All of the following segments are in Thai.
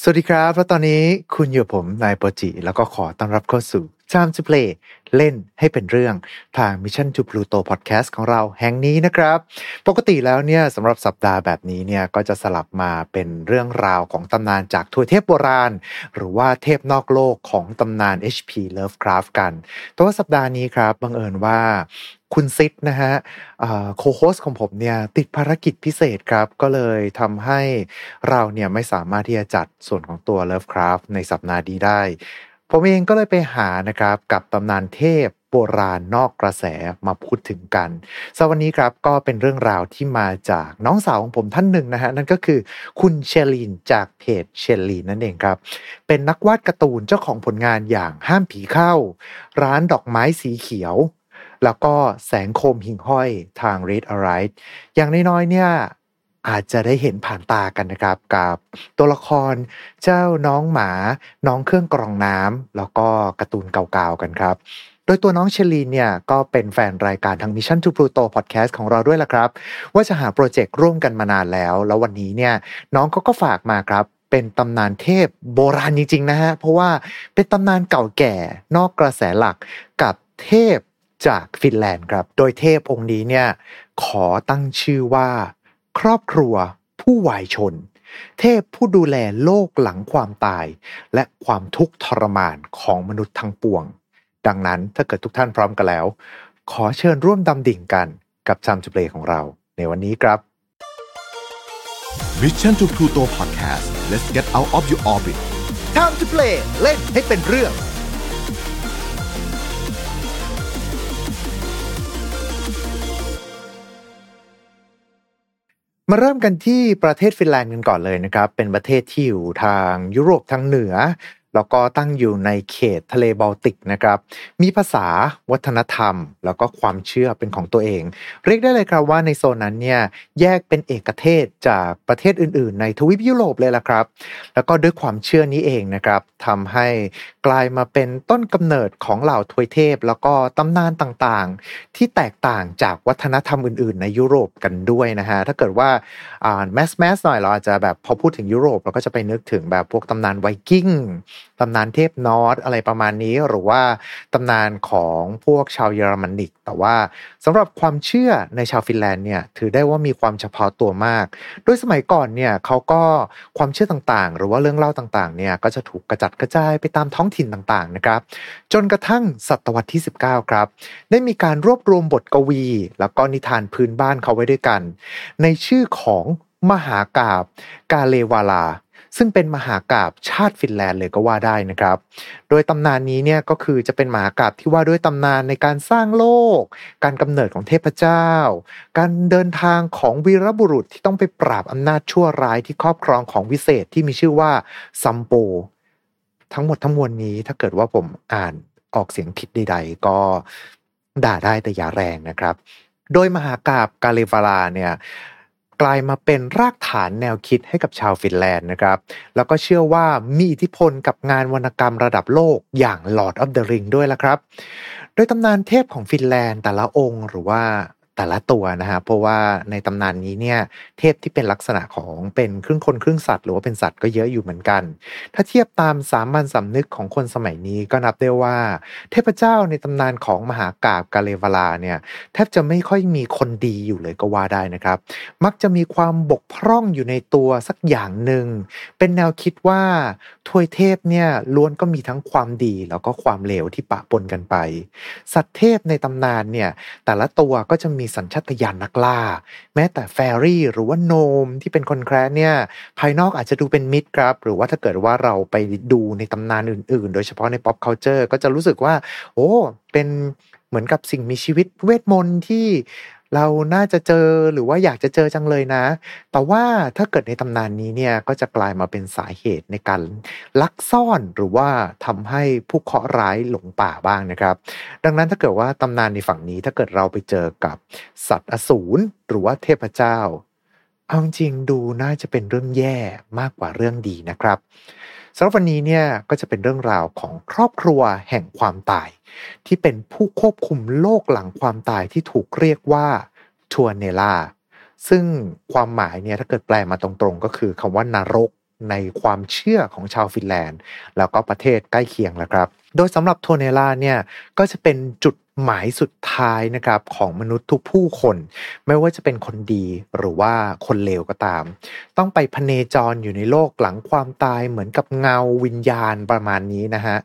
สวัสดีครับและตอนนี้คุณอยู่ผมนายโปจิแล้วก็ขอต้อนรับเข้าสู่ Charm to Play เล่นให้เป็นเรื่องทาง Mission to Pluto Podcast ของเราแห่งนี้นะครับปกติแล้วเนี่ยสำหรับสัปดาห์แบบนี้เนี่ยก็จะสลับมาเป็นเรื่องราวของตำนานจากทวเทพโบราณหรือว่าเทพนอกโลกของตำนาน HP Lovecraft กันแต่ว่าสัปดาห์นี้ครับบังเอิญว่าคุณซิดนะฮะโคโฮสของผมเนี่ยติดภารกิจพิเศษครับก็เลยทำให้เราเนี่ยไม่สามารถที่จะจัดส่วนของตัว Lovecraft ในสัปดาห์นี้ได้ผมเองก็เลยไปหานะครับกับตำนานเทพโบราณนอกกระแสมาพูดถึงกันสำหรับวันนี้ครับก็เป็นเรื่องราวที่มาจากน้องสาวของผมท่านหนึ่งนะฮะนั่นก็คือคุณเชลีนจากเพจเชลีนนั่นเองครับเป็นนักวาดการ์ตูนเจ้าของผลงานอย่างห้ามผีเข้าร้านดอกไม้สีเขียวแล้วก็แสงโคมหิ่งห้อยทาง Read Alright อย่างน้อยๆเนี่ยอาจจะได้เห็นผ่านตากันนะครับกับตัวละครเจ้าน้องหมาน้องเครื่องกรองน้ำแล้วก็การ์ตูนเก่าๆกันครับโดยตัวน้องเชลีนเนี่ยก็เป็นแฟนรายการทาง Mission to Pluto Podcast ของเราด้วยล่ะครับว่าจะหาโปรเจกต์ร่วมกันมานานแล้วแล้ววันนี้เนี่ยน้องก็ฝากมาครับเป็นตำนานเทพโบราณจริงๆนะฮะเพราะว่าเป็นตำนานเก่าแก่นอกกระแสหลักกับเทพจากฟินแลนด์ครับโดยเทพองค์นี้เนี่ยขอตั้งชื่อว่าครอบครัวผู้วายชนเทพผู้ดูแลโลกหลังความตายและความทุกข์ทรมานของมนุษย์ทั้งปวงดังนั้นถ้าเกิดทุกท่านพร้อมกันแล้วขอเชิญร่วมดำดิ่งกันกับCharm to Playของเราในวันนี้ครับ Mission to Pluto Podcast Let's get out of your orbit Charm to Play เล่นให้เป็นเรื่องมาเริ่มกันที่ประเทศฟินแลนด์กันก่อนเลยนะครับเป็นประเทศที่อยู่ทางยุโรปทางเหนือแล้วก็ตั้งอยู่ในเขตทะเลบอลติกนะครับมีภาษาวัฒนธรรมแล้วก็ความเชื่อเป็นของตัวเองเรียกได้เลยครับว่าในโซนนั้นเนี่ยแยกเป็นเอกเทศจากประเทศอื่นๆในทวีปยุโรปเลยล่ะครับแล้วก็ด้วยความเชื่อนี้เองนะครับทำให้กลายมาเป็นต้นกำเนิดของเหล่าทวยเทพแล้วก็ตำนานต่างๆที่แตกต่างจากวัฒนธรรมอื่นๆในยุโรปกันด้วยนะฮะถ้าเกิดว่าแมสหน่อยเราอาจจะแบบพอพูดถึงยุโรปเราก็จะไปนึกถึงแบบพวกตำนานไวกิ้งตำนานเทพนอร์สอะไรประมาณนี้หรือว่าตำนานของพวกชาวเยอรมนิกแต่ว่าสำหรับความเชื่อในชาวฟินแลนด์เนี่ยถือได้ว่ามีความเฉพาะตัวมากโดยสมัยก่อนเนี่ยเขาก็ความเชื่อต่างๆหรือว่าเรื่องเล่าต่างๆเนี่ยก็จะถูกกระจัดกระจายไปตามท้องถิ่นต่างๆนะครับจนกระทั่งศตวรรษที่19ครับได้มีการรวบรวมบทกวีแล้วก็นิทานพื้นบ้านเขาไว้ด้วยกันในชื่อของมหากาพย์กาเลวาลาซึ่งเป็นมหากาพย์ชาติฟินแลนด์เลยก็ว่าได้นะครับโดยตำนานนี้เนี่ยก็คือจะเป็นมหากาพย์ที่ว่าด้วยตำนานในการสร้างโลกการกำเนิดของเทพเจ้าการเดินทางของวีรบุรุษที่ต้องไปปราบอำนาจชั่วร้ายที่ครอบครองของวิเศษที่มีชื่อว่าซัมโปทั้งหมดทั้งมวลนี้ถ้าเกิดว่าผมอ่านออกเสียงผิดใดๆก็ด่าได้แต่อย่าแรงนะครับโดยมหากาพย์กาเลวาลาเนี่ยกลายมาเป็นรากฐานแนวคิดให้กับชาวฟินแลนด์นะครับแล้วก็เชื่อว่ามีอิทธิพลกับงานวรรณกรรมระดับโลกอย่าง Lord of the Ring ด้วยล่ะครับโดยตำนานเทพของฟินแลนด์แต่ละองค์หรือว่าแต่ละตัวนะฮะเพราะว่าในตำนานนี้เนี่ยเทพที่เป็นลักษณะของเป็นครึ่งคนครึ่งสัตว์หรือว่าเป็นสัตว์ก็เยอะอยู่เหมือนกันถ้าเทียบตามสามัญสำนึกของคนสมัยนี้ก็นับได้ว่าเทพเจ้าในตำนานของมหากาพย์กาเลวาลาเนี่ยแทบจะไม่ค่อยมีคนดีอยู่เลยก็ว่าได้นะครับมักจะมีความบกพร่องอยู่ในตัวสักอย่างหนึ่งเป็นแนวคิดว่าทวยเทพเนี่ยล้วนก็มีทั้งความดีแล้วก็ความเลวที่ปะปนกันไปสัตว์เทพในตำนานเนี่ยแต่ละตัวก็จะมีสัญชาตญาณนักล่าแม้แต่แฟรี่หรือว่าโนมที่เป็นคนแคร์เนี่ยภายนอกอาจจะดูเป็นมิตรครับหรือว่าถ้าเกิดว่าเราไปดูในตำนานอื่นๆโดยเฉพาะใน pop culture ก็จะรู้สึกว่าโอ้เป็นเหมือนกับสิ่งมีชีวิตเวทมนต์ที่เราน่าจะเจอหรือว่าอยากจะเจอจังเลยนะแต่ว่าถ้าเกิดในตำนานนี้เนี่ยก็จะกลายมาเป็นสาเหตุในการลักซ่อนหรือว่าทำให้ผู้เคราะห์ร้ายหลงป่าบ้างนะครับดังนั้นถ้าเกิดว่าตำนานในฝั่งนี้ถ้าเกิดเราไปเจอกับสัตว์อสูรหรือว่าเทพเจ้าเอาจริงดูน่าจะเป็นเรื่องแย่มากกว่าเรื่องดีนะครับสำหรับวันนี้เนี่ยก็จะเป็นเรื่องราวของครอบครัวแห่งความตายที่เป็นผู้ควบคุมโลกหลังความตายที่ถูกเรียกว่าทัวเนล่าซึ่งความหมายเนี่ยถ้าเกิดแปลมาตรงๆก็คือคำว่านรก ในความเชื่อของชาวฟินแลนด์แล้วก็ประเทศใกล้เคียงนะครับโดยสำหรับโทเนล่าเนี่ยก็จะเป็นจุดหมายสุดท้ายนะครับของมนุษย์ทุกผู้คนไม่ว่าจะเป็นคนดีหรือว่าคนเลวก็ตามต้องไปพเนจรอยู่ในโลกหลังความตายเหมือนกับเงาวิญญาณประมาณนี้นะฮะ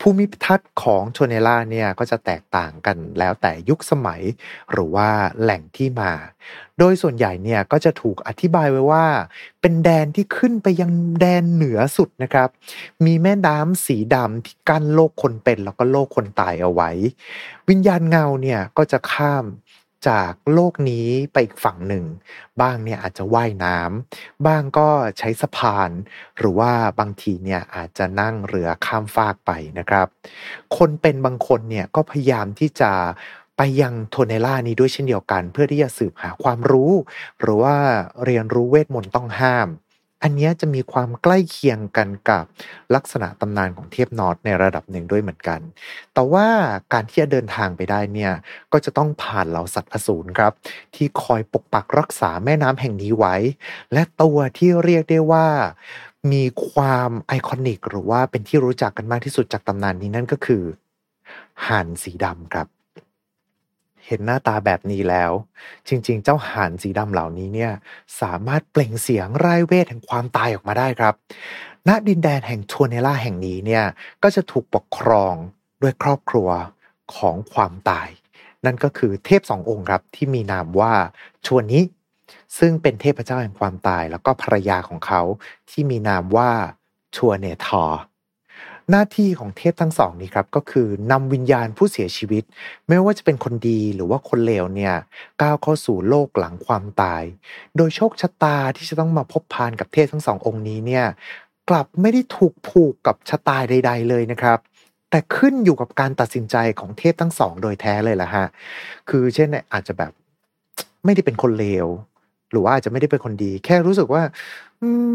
ภูมิทัศน์ของโทเนล่าเนี่ยก็จะแตกต่างกันแล้วแต่ยุคสมัยหรือว่าแหล่งที่มาโดยส่วนใหญ่เนี่ยก็จะถูกอธิบายไว้ว่าเป็นแดนที่ขึ้นไปยังแดนเหนือสุดนะครับมีแม่น้ำสีดำที่กั้นโลกคนเป็นแล้วก็โลกคนตายเอาไว้วิญญาณเงาเนี่ยก็จะข้ามจากโลกนี้ไปอีกฝั่งหนึ่งบ้างเนี่ยอาจจะว่ายน้ำบ้างก็ใช้สะพานหรือว่าบางทีเนี่ยอาจจะนั่งเรือข้ามฟากไปนะครับคนเป็นบางคนเนี่ยก็พยายามที่จะไปยังโทเนล่านี้ด้วยเช่นเดียวกันเพื่อที่จะสืบหาความรู้หรือว่าเรียนรู้เวทมนต์ต้องห้ามอันนี้จะมีความใกล้เคียงกันกับลักษณะตำนานของเทพนอร์สในระดับหนึ่งด้วยเหมือนกันแต่ว่าการที่จะเดินทางไปได้เนี่ยก็จะต้องผ่านเหล่าสัตว์อสูรครับที่คอยปกปักรักษาแม่น้ำแห่งนี้ไว้และตัวที่เรียกได้ว่ามีความไอคอนิกหรือว่าเป็นที่รู้จักกันมากที่สุดจากตำนานนี้นั่นก็คือห่านสีดำครับเห็นหน้าตาแบบนี้แล้วจริงๆเจ้าห่านสีดำเหล่านี้เนี่ยสามารถเปล่งเสียงร่ายเวทแห่งความตายออกมาได้ครับณดินแดนแห่งโทเนล่าแห่งนี้เนี่ยก็จะถูกปกครองด้วยครอบครัวของความตายนั่นก็คือเทพสององค์ครับที่มีนามว่าชวนนี้ซึ่งเป็นเทพเจ้าแห่งความตายแล้วก็ภรรยาของเขาที่มีนามว่าชัวเนทอหน้าที่ของเทพทั้งสองนี้ครับก็คือนำวิญญาณผู้เสียชีวิตไม่ว่าจะเป็นคนดีหรือว่าคนเลวเนี่ยก้าวเข้าสู่โลกหลังความตายโดยโชคชะตาที่จะต้องมาพบพานกับเทพทั้งสององค์นี้เนี่ยกลับไม่ได้ถูกผูกกับชะตาใดๆเลยนะครับแต่ขึ้นอยู่กับการตัดสินใจของเทพทั้งสองโดยแท้เลยล่ะฮะคือเช่นอาจจะแบบไม่ได้เป็นคนเลวหรือว่าอาจจะไม่ได้เป็นคนดีแค่รู้สึกว่า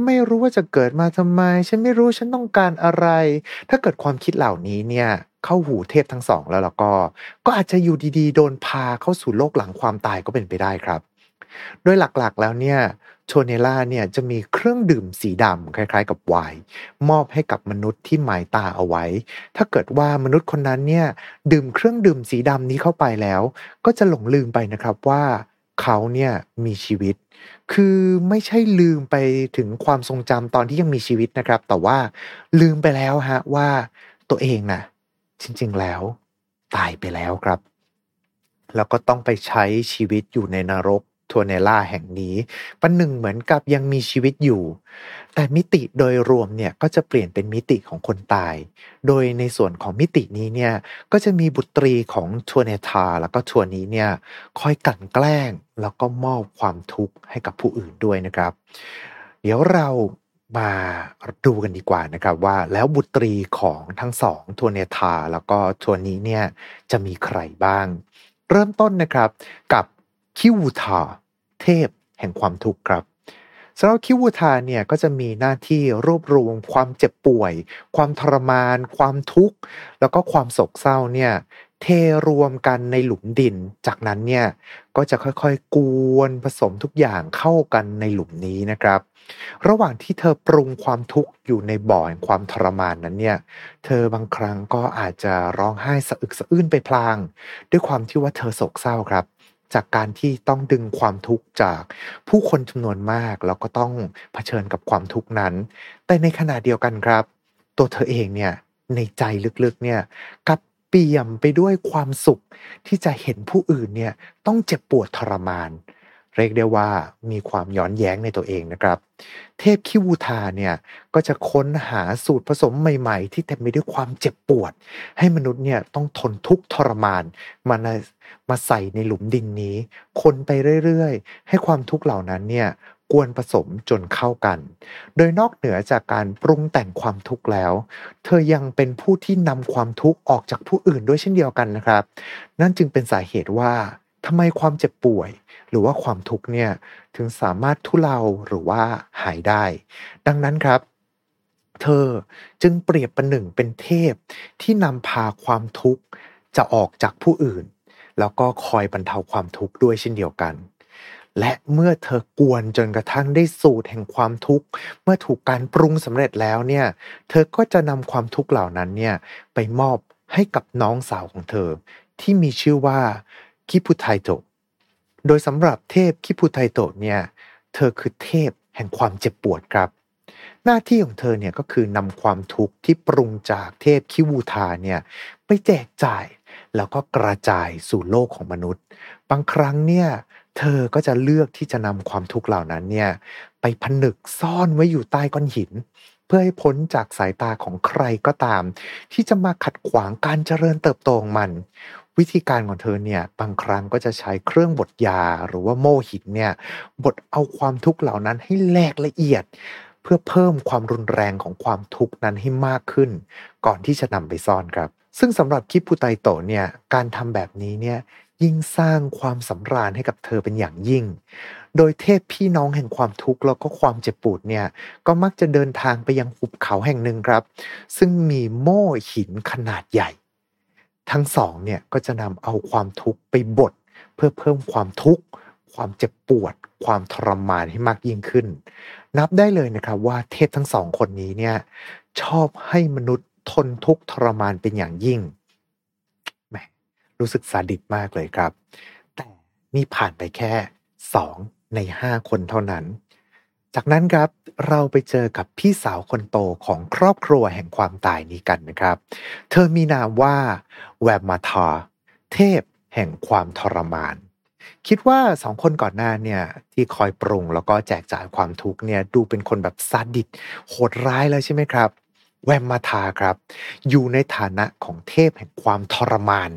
ไม่รู้ว่าจะเกิดมาทำไมฉันไม่รู้ฉันต้องการอะไรถ้าเกิดความคิดเหล่านี้เนี่ยเข้าหูเทพทั้งสองแล้วก็อาจจะอยู่ดีๆโดนพาเข้าสู่โลกหลังความตายก็เป็นไปได้ครับโดยหลักๆแล้วเนี่ยโทเนล่าเนี่ยจะมีเครื่องดื่มสีดำคล้ายๆกับไวน์มอบให้กับมนุษย์ที่หมายตาเอาไว้ถ้าเกิดว่ามนุษย์คนนั้นเนี่ยดื่มเครื่องดื่มสีดำนี้เข้าไปแล้วก็จะหลงลืมไปนะครับว่าเขาเนี่ยมีชีวิตคือไม่ใช่ลืมไปถึงความทรงจำตอนที่ยังมีชีวิตนะครับแต่ว่าลืมไปแล้วฮะว่าตัวเองน่ะจริงๆแล้วตายไปแล้วครับแล้วก็ต้องไปใช้ชีวิตอยู่ในนรกโทเนล่าแห่งนี้ประหนึ่งเหมือนกับยังมีชีวิตอยู่แต่มิติโดยรวมเนี่ยก็จะเปลี่ยนเป็นมิติของคนตายโดยในส่วนของมิตินี้เนี่ยก็จะมีบุตรีของทัวเนทาแล้วก็ทัวนี้เนี่ยคอยกั่นแกล้งแล้วก็มอบความทุกข์ให้กับผู้อื่นด้วยนะครับเดี๋ยวเรามาดูกันดีกว่านะครับว่าแล้วบุตรีของทั้งสองทัวเนทาแล้วก็ทัวนี้เนี่ยจะมีใครบ้างเริ่มต้นนะครับกับคิวูทาเทพแห่งความทุกข์ครับสำหรับคิวูทาเนี่ยก็จะมีหน้าที่รวบรวมความเจ็บป่วยความทรมานความทุกข์แล้วก็ความโศกเศร้าเนี่ยเทรวมกันในหลุมดินจากนั้นเนี่ยก็จะค่อยๆกวนผสมทุกอย่างเข้ากันในหลุมนี้นะครับระหว่างที่เธอปรุงความทุกข์อยู่ในบ่อแห่งความทรมานนั้นเนี่ยเธอบางครั้งก็อาจจะร้องไห้สะอึกสะอื้นไปพลางด้วยความที่ว่าเธอโศกเศร้าครับจากการที่ต้องดึงความทุกข์จากผู้คนจำนวนมากแล้วก็ต้องเผชิญกับความทุกข์นั้นแต่ในขณะเดียวกันครับตัวเธอเองเนี่ยในใจลึกๆเนี่ยกับเปี่ยมไปด้วยความสุขที่จะเห็นผู้อื่นเนี่ยต้องเจ็บปวดทรมานเรียกได้ว่ามีความย้อนแย้งในตัวเองนะครับเทพคิวูทาเนี่ยก็จะค้นหาสูตรผสมใหม่ๆที่เต็มไปด้วยความเจ็บปวดให้มนุษย์เนี่ยต้องทนทุกข์ทรมานมาใส่ในหลุมดินนี้คนไปเรื่อยๆให้ความทุกข์เหล่านั้นเนี่ยกวนผสมจนเข้ากันโดยนอกเหนือจากการปรุงแต่งความทุกข์แล้วเธอยังเป็นผู้ที่นำความทุกข์ออกจากผู้อื่นด้วยเช่นเดียวกันนะครับนั่นจึงเป็นสาเหตุว่าทำไมความเจ็บป่วยหรือว่าความทุกข์เนี่ยถึงสามารถทุเลาหรือว่าหายได้ดังนั้นครับเธอจึงเปรียบประหนึ่งเป็นเทพที่นำพาความทุกข์จะออกจากผู้อื่นแล้วก็คอยบรรเทาความทุกข์ด้วยเช่นเดียวกัน และเมื่อเธอกวนจนกระทั่งได้สูตรแห่งความทุกข์เมื่อถูกการปรุงสำเร็จแล้วเนี่ยเธอก็จะนำความทุกข์เหล่านั้นเนี่ยไปมอบให้กับน้องสาวของเธอที่มีชื่อว่าคิพุไทโตะโดยสำหรับเทพคิพุไทโตะเนี่ยเธอคือเทพแห่งความเจ็บปวดครับหน้าที่ของเธอเนี่ยก็คือนำความทุกข์ที่ปรุงจากเทพคิวูทาเนี่ยไปแจกจ่ายแล้วก็กระจายสู่โลกของมนุษย์บางครั้งเนี่ยเธอก็จะเลือกที่จะนำความทุกข์เหล่านั้นเนี่ยไปผนึกซ่อนไว้อยู่ใต้ก้อนหินเพื่อให้พ้นจากสายตาของใครก็ตามที่จะมาขัดขวางการเจริญเติบโตของมันวิธีการของเธอเนี่ยบางครั้งก็จะใช้เครื่องบดยาหรือว่าโม่หินเนี่ยบดเอาความทุกข์เหล่านั้นให้แหลกละเอียดเพื่อเพิ่มความรุนแรงของความทุกข์นั้นให้มากขึ้นก่อนที่จะนำไปซ่อนครับซึ่งสำหรับคิพุไทโตะเนี่ยการทำแบบนี้เนี่ยยิ่งสร้างความสำราญให้กับเธอเป็นอย่างยิ่งโดยเทพพี่น้องแห่งความทุกข์แล้วก็ความเจ็บปวดเนี่ยก็มักจะเดินทางไปยังหุบเขาแห่งหนึ่งครับซึ่งมีโม่หินขนาดใหญ่ทั้งสองเนี่ยก็จะนำเอาความทุกข์ไปบดเพื่อเพิ่มความทุกข์ความเจ็บปวดความทรมานให้มากยิ่งขึ้นนับได้เลยนะครับว่าเทพทั้งสองคนนี้เนี่ยชอบให้มนุษย์ทนทุกข์ทรมานเป็นอย่างยิ่งแหมรู้สึกซาดิสมากเลยครับแต่นี่ผ่านไปแค่2ใน5คนเท่านั้นจากนั้นครับเราไปเจอกับพี่สาวคนโตของครอบครัวแห่งความตายนี้กันนะครับเธอมีนามว่าแวมมาทาเทพแห่งความทรมานคิดว่า2คนก่อนหน้าเนี่ยที่คอยปรุงแล้วก็แจกจ่ายความทุกข์เนี่ยดูเป็นคนแบบซาดิสโหดร้ายเลยใช่ไหมครับแวมมาทาครับอยู่ในฐานะของเทพแห่งความทรมาน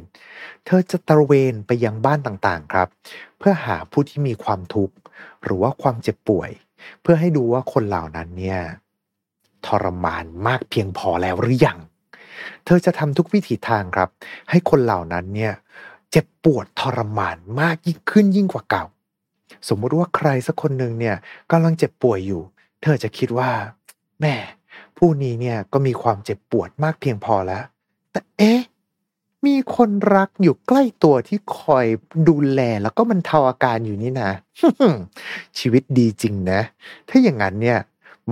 เธอจะตระเวนไปยังบ้านต่างๆครับเพื่อหาผู้ที่มีความทุกข์หรือว่าความเจ็บป่วยเพื่อให้ดูว่าคนเหล่านั้นเนี่ยทรมานมากเพียงพอแล้วหรือยังเธอจะทำทุกวิถีทางครับให้คนเหล่านั้นเนี่ยเจ็บปวดทรมานมากยิ่งขึ้นยิ่งกว่าเก่าสมมติว่าใครสักคนหนึ่งเนี่ยกำลังเจ็บป่วยอยู่เธอจะคิดว่าแหมผู้นี้เนี่ยก็มีความเจ็บปวดมากเพียงพอแล้วแต่เอ๊ะมีคนรักอยู่ใกล้ตัวที่คอยดูแลแล้วก็บรรเทาอาการอยู่นี่นะ ชีวิตดีจริงนะถ้าอย่างนั้นเนี่ย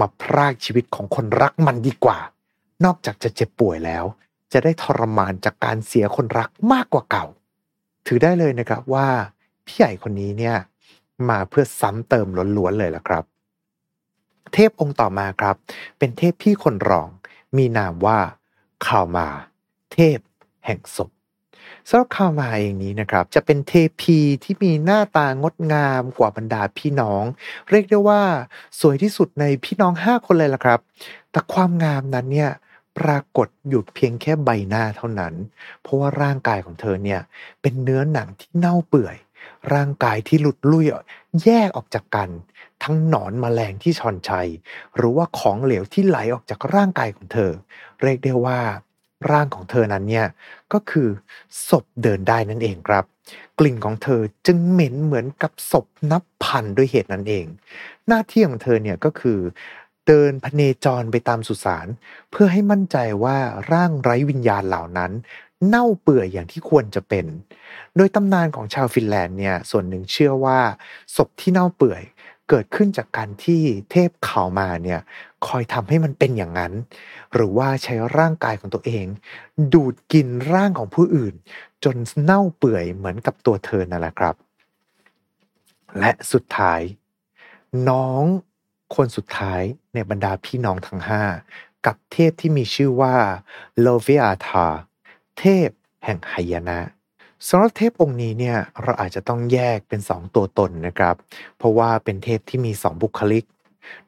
มาพรากชีวิตของคนรักมันดีกว่านอกจากจะเจ็บป่วยแล้วจะได้ทรมานจากการเสียคนรักมากกว่าเก่าถือได้เลยนะครับว่าพี่ใหญ่คนนี้เนี่ยมาเพื่อซ้ำเติมล้วนๆเลยล่ะครับเทพองค์ต่อมาครับเป็นเทพพี่คนรองมีนามว่าคามาเทพแห่งศพสำหรับคามาเองนี้นะครับจะเป็นเทพีที่มีหน้าตางดงามกว่าบรรดาพี่น้องเรียกได้ว่าสวยที่สุดในพี่น้อง5คนเลยล่ะครับแต่ความงามนั้นเนี่ยปรากฏอยู่เพียงแค่ใบหน้าเท่านั้นเพราะว่าร่างกายของเธอเนี่ยเป็นเนื้อหนังที่เน่าเปื่อยร่างกายที่หลุดลุ่ยแยกออกจากกันทั้งหนอนแมลงที่ชอนชัยหรือว่าของเหลวที่ไหลออกจากร่างกายของเธอเรียกได้ว่าร่างของเธอนั้นเนี่ยก็คือศพเดินได้นั่นเองครับกลิ่นของเธอจึงเหม็นเหมือนกับศพนับพันด้วยเหตุนั้นเองหน้าที่ของเธอเนี่ยก็คือเดินพเนจรไปตามสุสานเพื่อให้มั่นใจว่าร่างไร้วิญญาณเหล่านั้นเน่าเปื่อยอย่างที่ควรจะเป็นโดยตำนานของชาวฟินแลนด์เนี่ยส่วนหนึ่งเชื่อว่าศพที่เน่าเปื่อยเกิดขึ้นจากการที่เทพข่าวมาเนี่ยคอยทำให้มันเป็นอย่างนั้นหรือว่าใช้ร่างกายของตัวเองดูดกินร่างของผู้อื่นจนเน่าเปื่อยเหมือนกับตัวเธอนั่นแหละครับและสุดท้ายน้องคนสุดท้ายในบรรดาพี่น้องทั้ง5กับเทพที่มีชื่อว่าโลเวียธาเทพแห่งหายนะสำหรับเทพองค์นี้เนี่ยเราอาจจะต้องแยกเป็น2ตัวตนนะครับเพราะว่าเป็นเทพที่มี2บุคลิก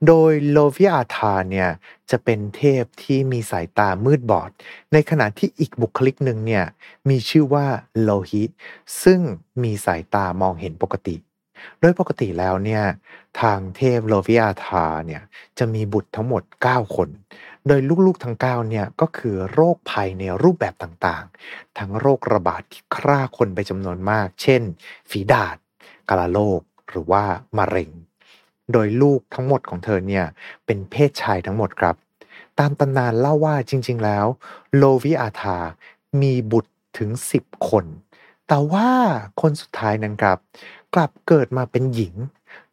โดยโลเวียธาเนี่ยจะเป็นเทพที่มีสายตามืดบอดในขณะที่อีกบุคลิกหนึ่งเนี่ยมีชื่อว่าโลหิซึ่งมีสายตามองเห็นปกติโดยปกติแล้วเนี่ยทางเทพโลวิอาธาเนี่ยจะมีบุตรทั้งหมด9คนโดยลูกๆทั้ง9เนี่ยก็คือโรคภัยในรูปแบบต่างๆทั้งโรคระบาดที่ฆ่าคนไปจำนวนมากเช่นฝีดาษกาฬโรคหรือว่ามะเร็งโดยลูกทั้งหมดของเธอเนี่ยเป็นเพศชายทั้งหมดครับตามตำนานเล่าว่าจริงๆแล้วโลวิอาธามีบุตรถึง10คนแต่ว่าคนสุดท้ายนั้นครับ กลับเกิดมาเป็นหญิง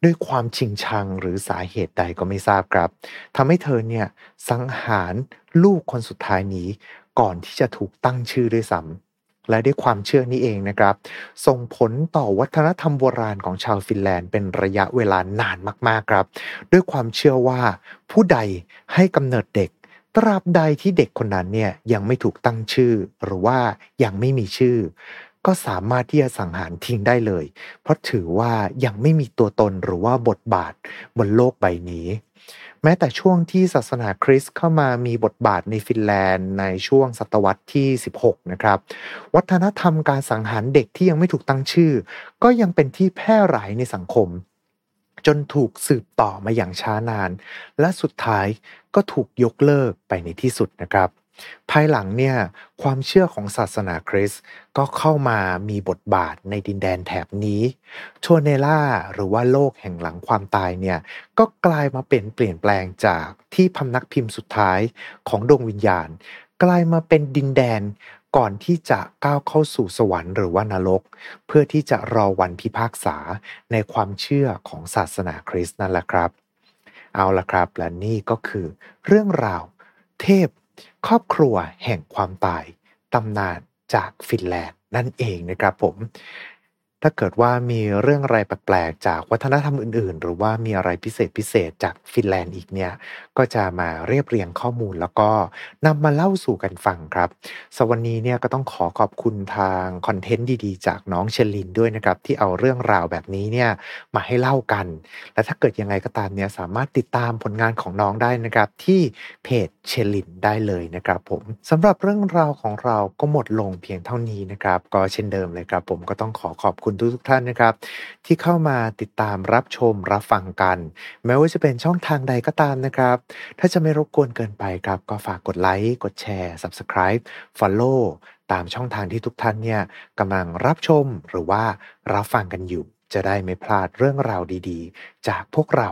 ด้วยความชิงชังหรือสาเหตุใดก็ไม่ทราบครับทำให้เธอเนี่ยสังหารลูกคนสุดท้ายนี้ก่อนที่จะถูกตั้งชื่อด้วยซ้ำและด้วยความเชื่อนี้เองนะครับส่งผลต่อวัฒนธรรมโบราณของชาวฟินแลนด์เป็นระยะเวลานานมากๆครับด้วยความเชื่อว่าผู้ใดให้กำเนิดเด็กตราบใดที่เด็กคนนั้นเนี่ยยังไม่ถูกตั้งชื่อหรือว่ายังไม่มีชื่อก็สามารถที่จะสังหารทิ้งได้เลยเพราะถือว่ายังไม่มีตัวตนหรือว่าบทบาทบนโลกใบนี้แม้แต่ช่วงที่ศาสนาคริสต์เข้ามามีบทบาทในฟินแลนด์ในช่วงศตวรรษที่16นะครับวัฒนธรรมการสังหารเด็กที่ยังไม่ถูกตั้งชื่อก็ยังเป็นที่แพร่หลายในสังคมจนถูกสืบต่อมาอย่างช้านานและสุดท้ายก็ถูกยกเลิกไปในที่สุดนะครับภายหลังเนี่ยความเชื่อของศาสนาคริสต์ก็เข้ามามีบทบาทในดินแดนแถบนี้ทัวเนล่าหรือว่าโลกแห่งหลังความตายเนี่ยก็กลายมาเป็นเปลี่ยนแปลงจากที่พำนักพิมพ์สุดท้ายของดวงวิญญาณกลายมาเป็นดินแดนก่อนที่จะก้าวเข้าสู่สวรรค์หรือว่านรกเพื่อที่จะรอวันพิพากษาในความเชื่อของศาสนาคริสต์นั่นแหละครับเอาล่ะครับและนี่ก็คือเรื่องราวเทพครอบครัวแห่งความตายตำนานจากฟินแลนด์นั่นเองนะครับผมถ้าเกิดว่ามีเรื่องอะไรแปลกๆจากวัฒนธรรมอื่นๆหรือว่ามีอะไรพิเศษจากฟินแลนด์อีกเนี่ยก็จะมาเรียบเรียงข้อมูลแล้วก็นำมาเล่าสู่กันฟังครับสวันนี้เนี่ยก็ต้องขอบคุณทางคอนเทนต์ดีๆจากน้องเชลินด้วยนะครับที่เอาเรื่องราวแบบนี้เนี่ยมาให้เล่ากันและถ้าเกิดยังไงก็ตามเนี่ยสามารถติดตามผลงานของน้องได้นะครับที่เพจเชลินได้เลยนะครับผมสำหรับเรื่องราวของเราก็หมดลงเพียงเท่านี้นะครับก็เช่นเดิมเลยครับผมก็ต้องขอบคุณทุกท่านนะครับที่เข้ามาติดตามรับชมรับฟังกันแม้ว่าจะเป็นช่องทางใดก็ตามนะครับถ้าจะไม่รบกวนเกินไปครับก็ฝากกดไลค์กดแชร์ Subscribe Follow ตามช่องทางที่ทุกท่านเนี่ยกำลังรับชมหรือว่ารับฟังกันอยู่จะได้ไม่พลาดเรื่องราวดีๆจากพวกเรา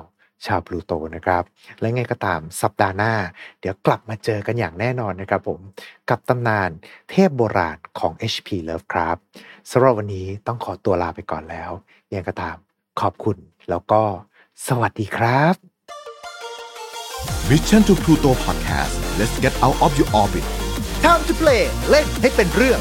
ชาวพลูโตนะครับและไงก็ตามสัปดาห์หน้าเดี๋ยวกลับมาเจอกันอย่างแน่นอนนะครับผมกับตำนานเทพโบราณของ HP Lovecraft สำหรับวันนี้ต้องขอตัวลาไปก่อนแล้วยังก็ตามขอบคุณแล้วก็สวัสดีครับ Mission to Pluto Podcast Let's get out of your orbit Time to play เล่นให้เป็นเรื่อง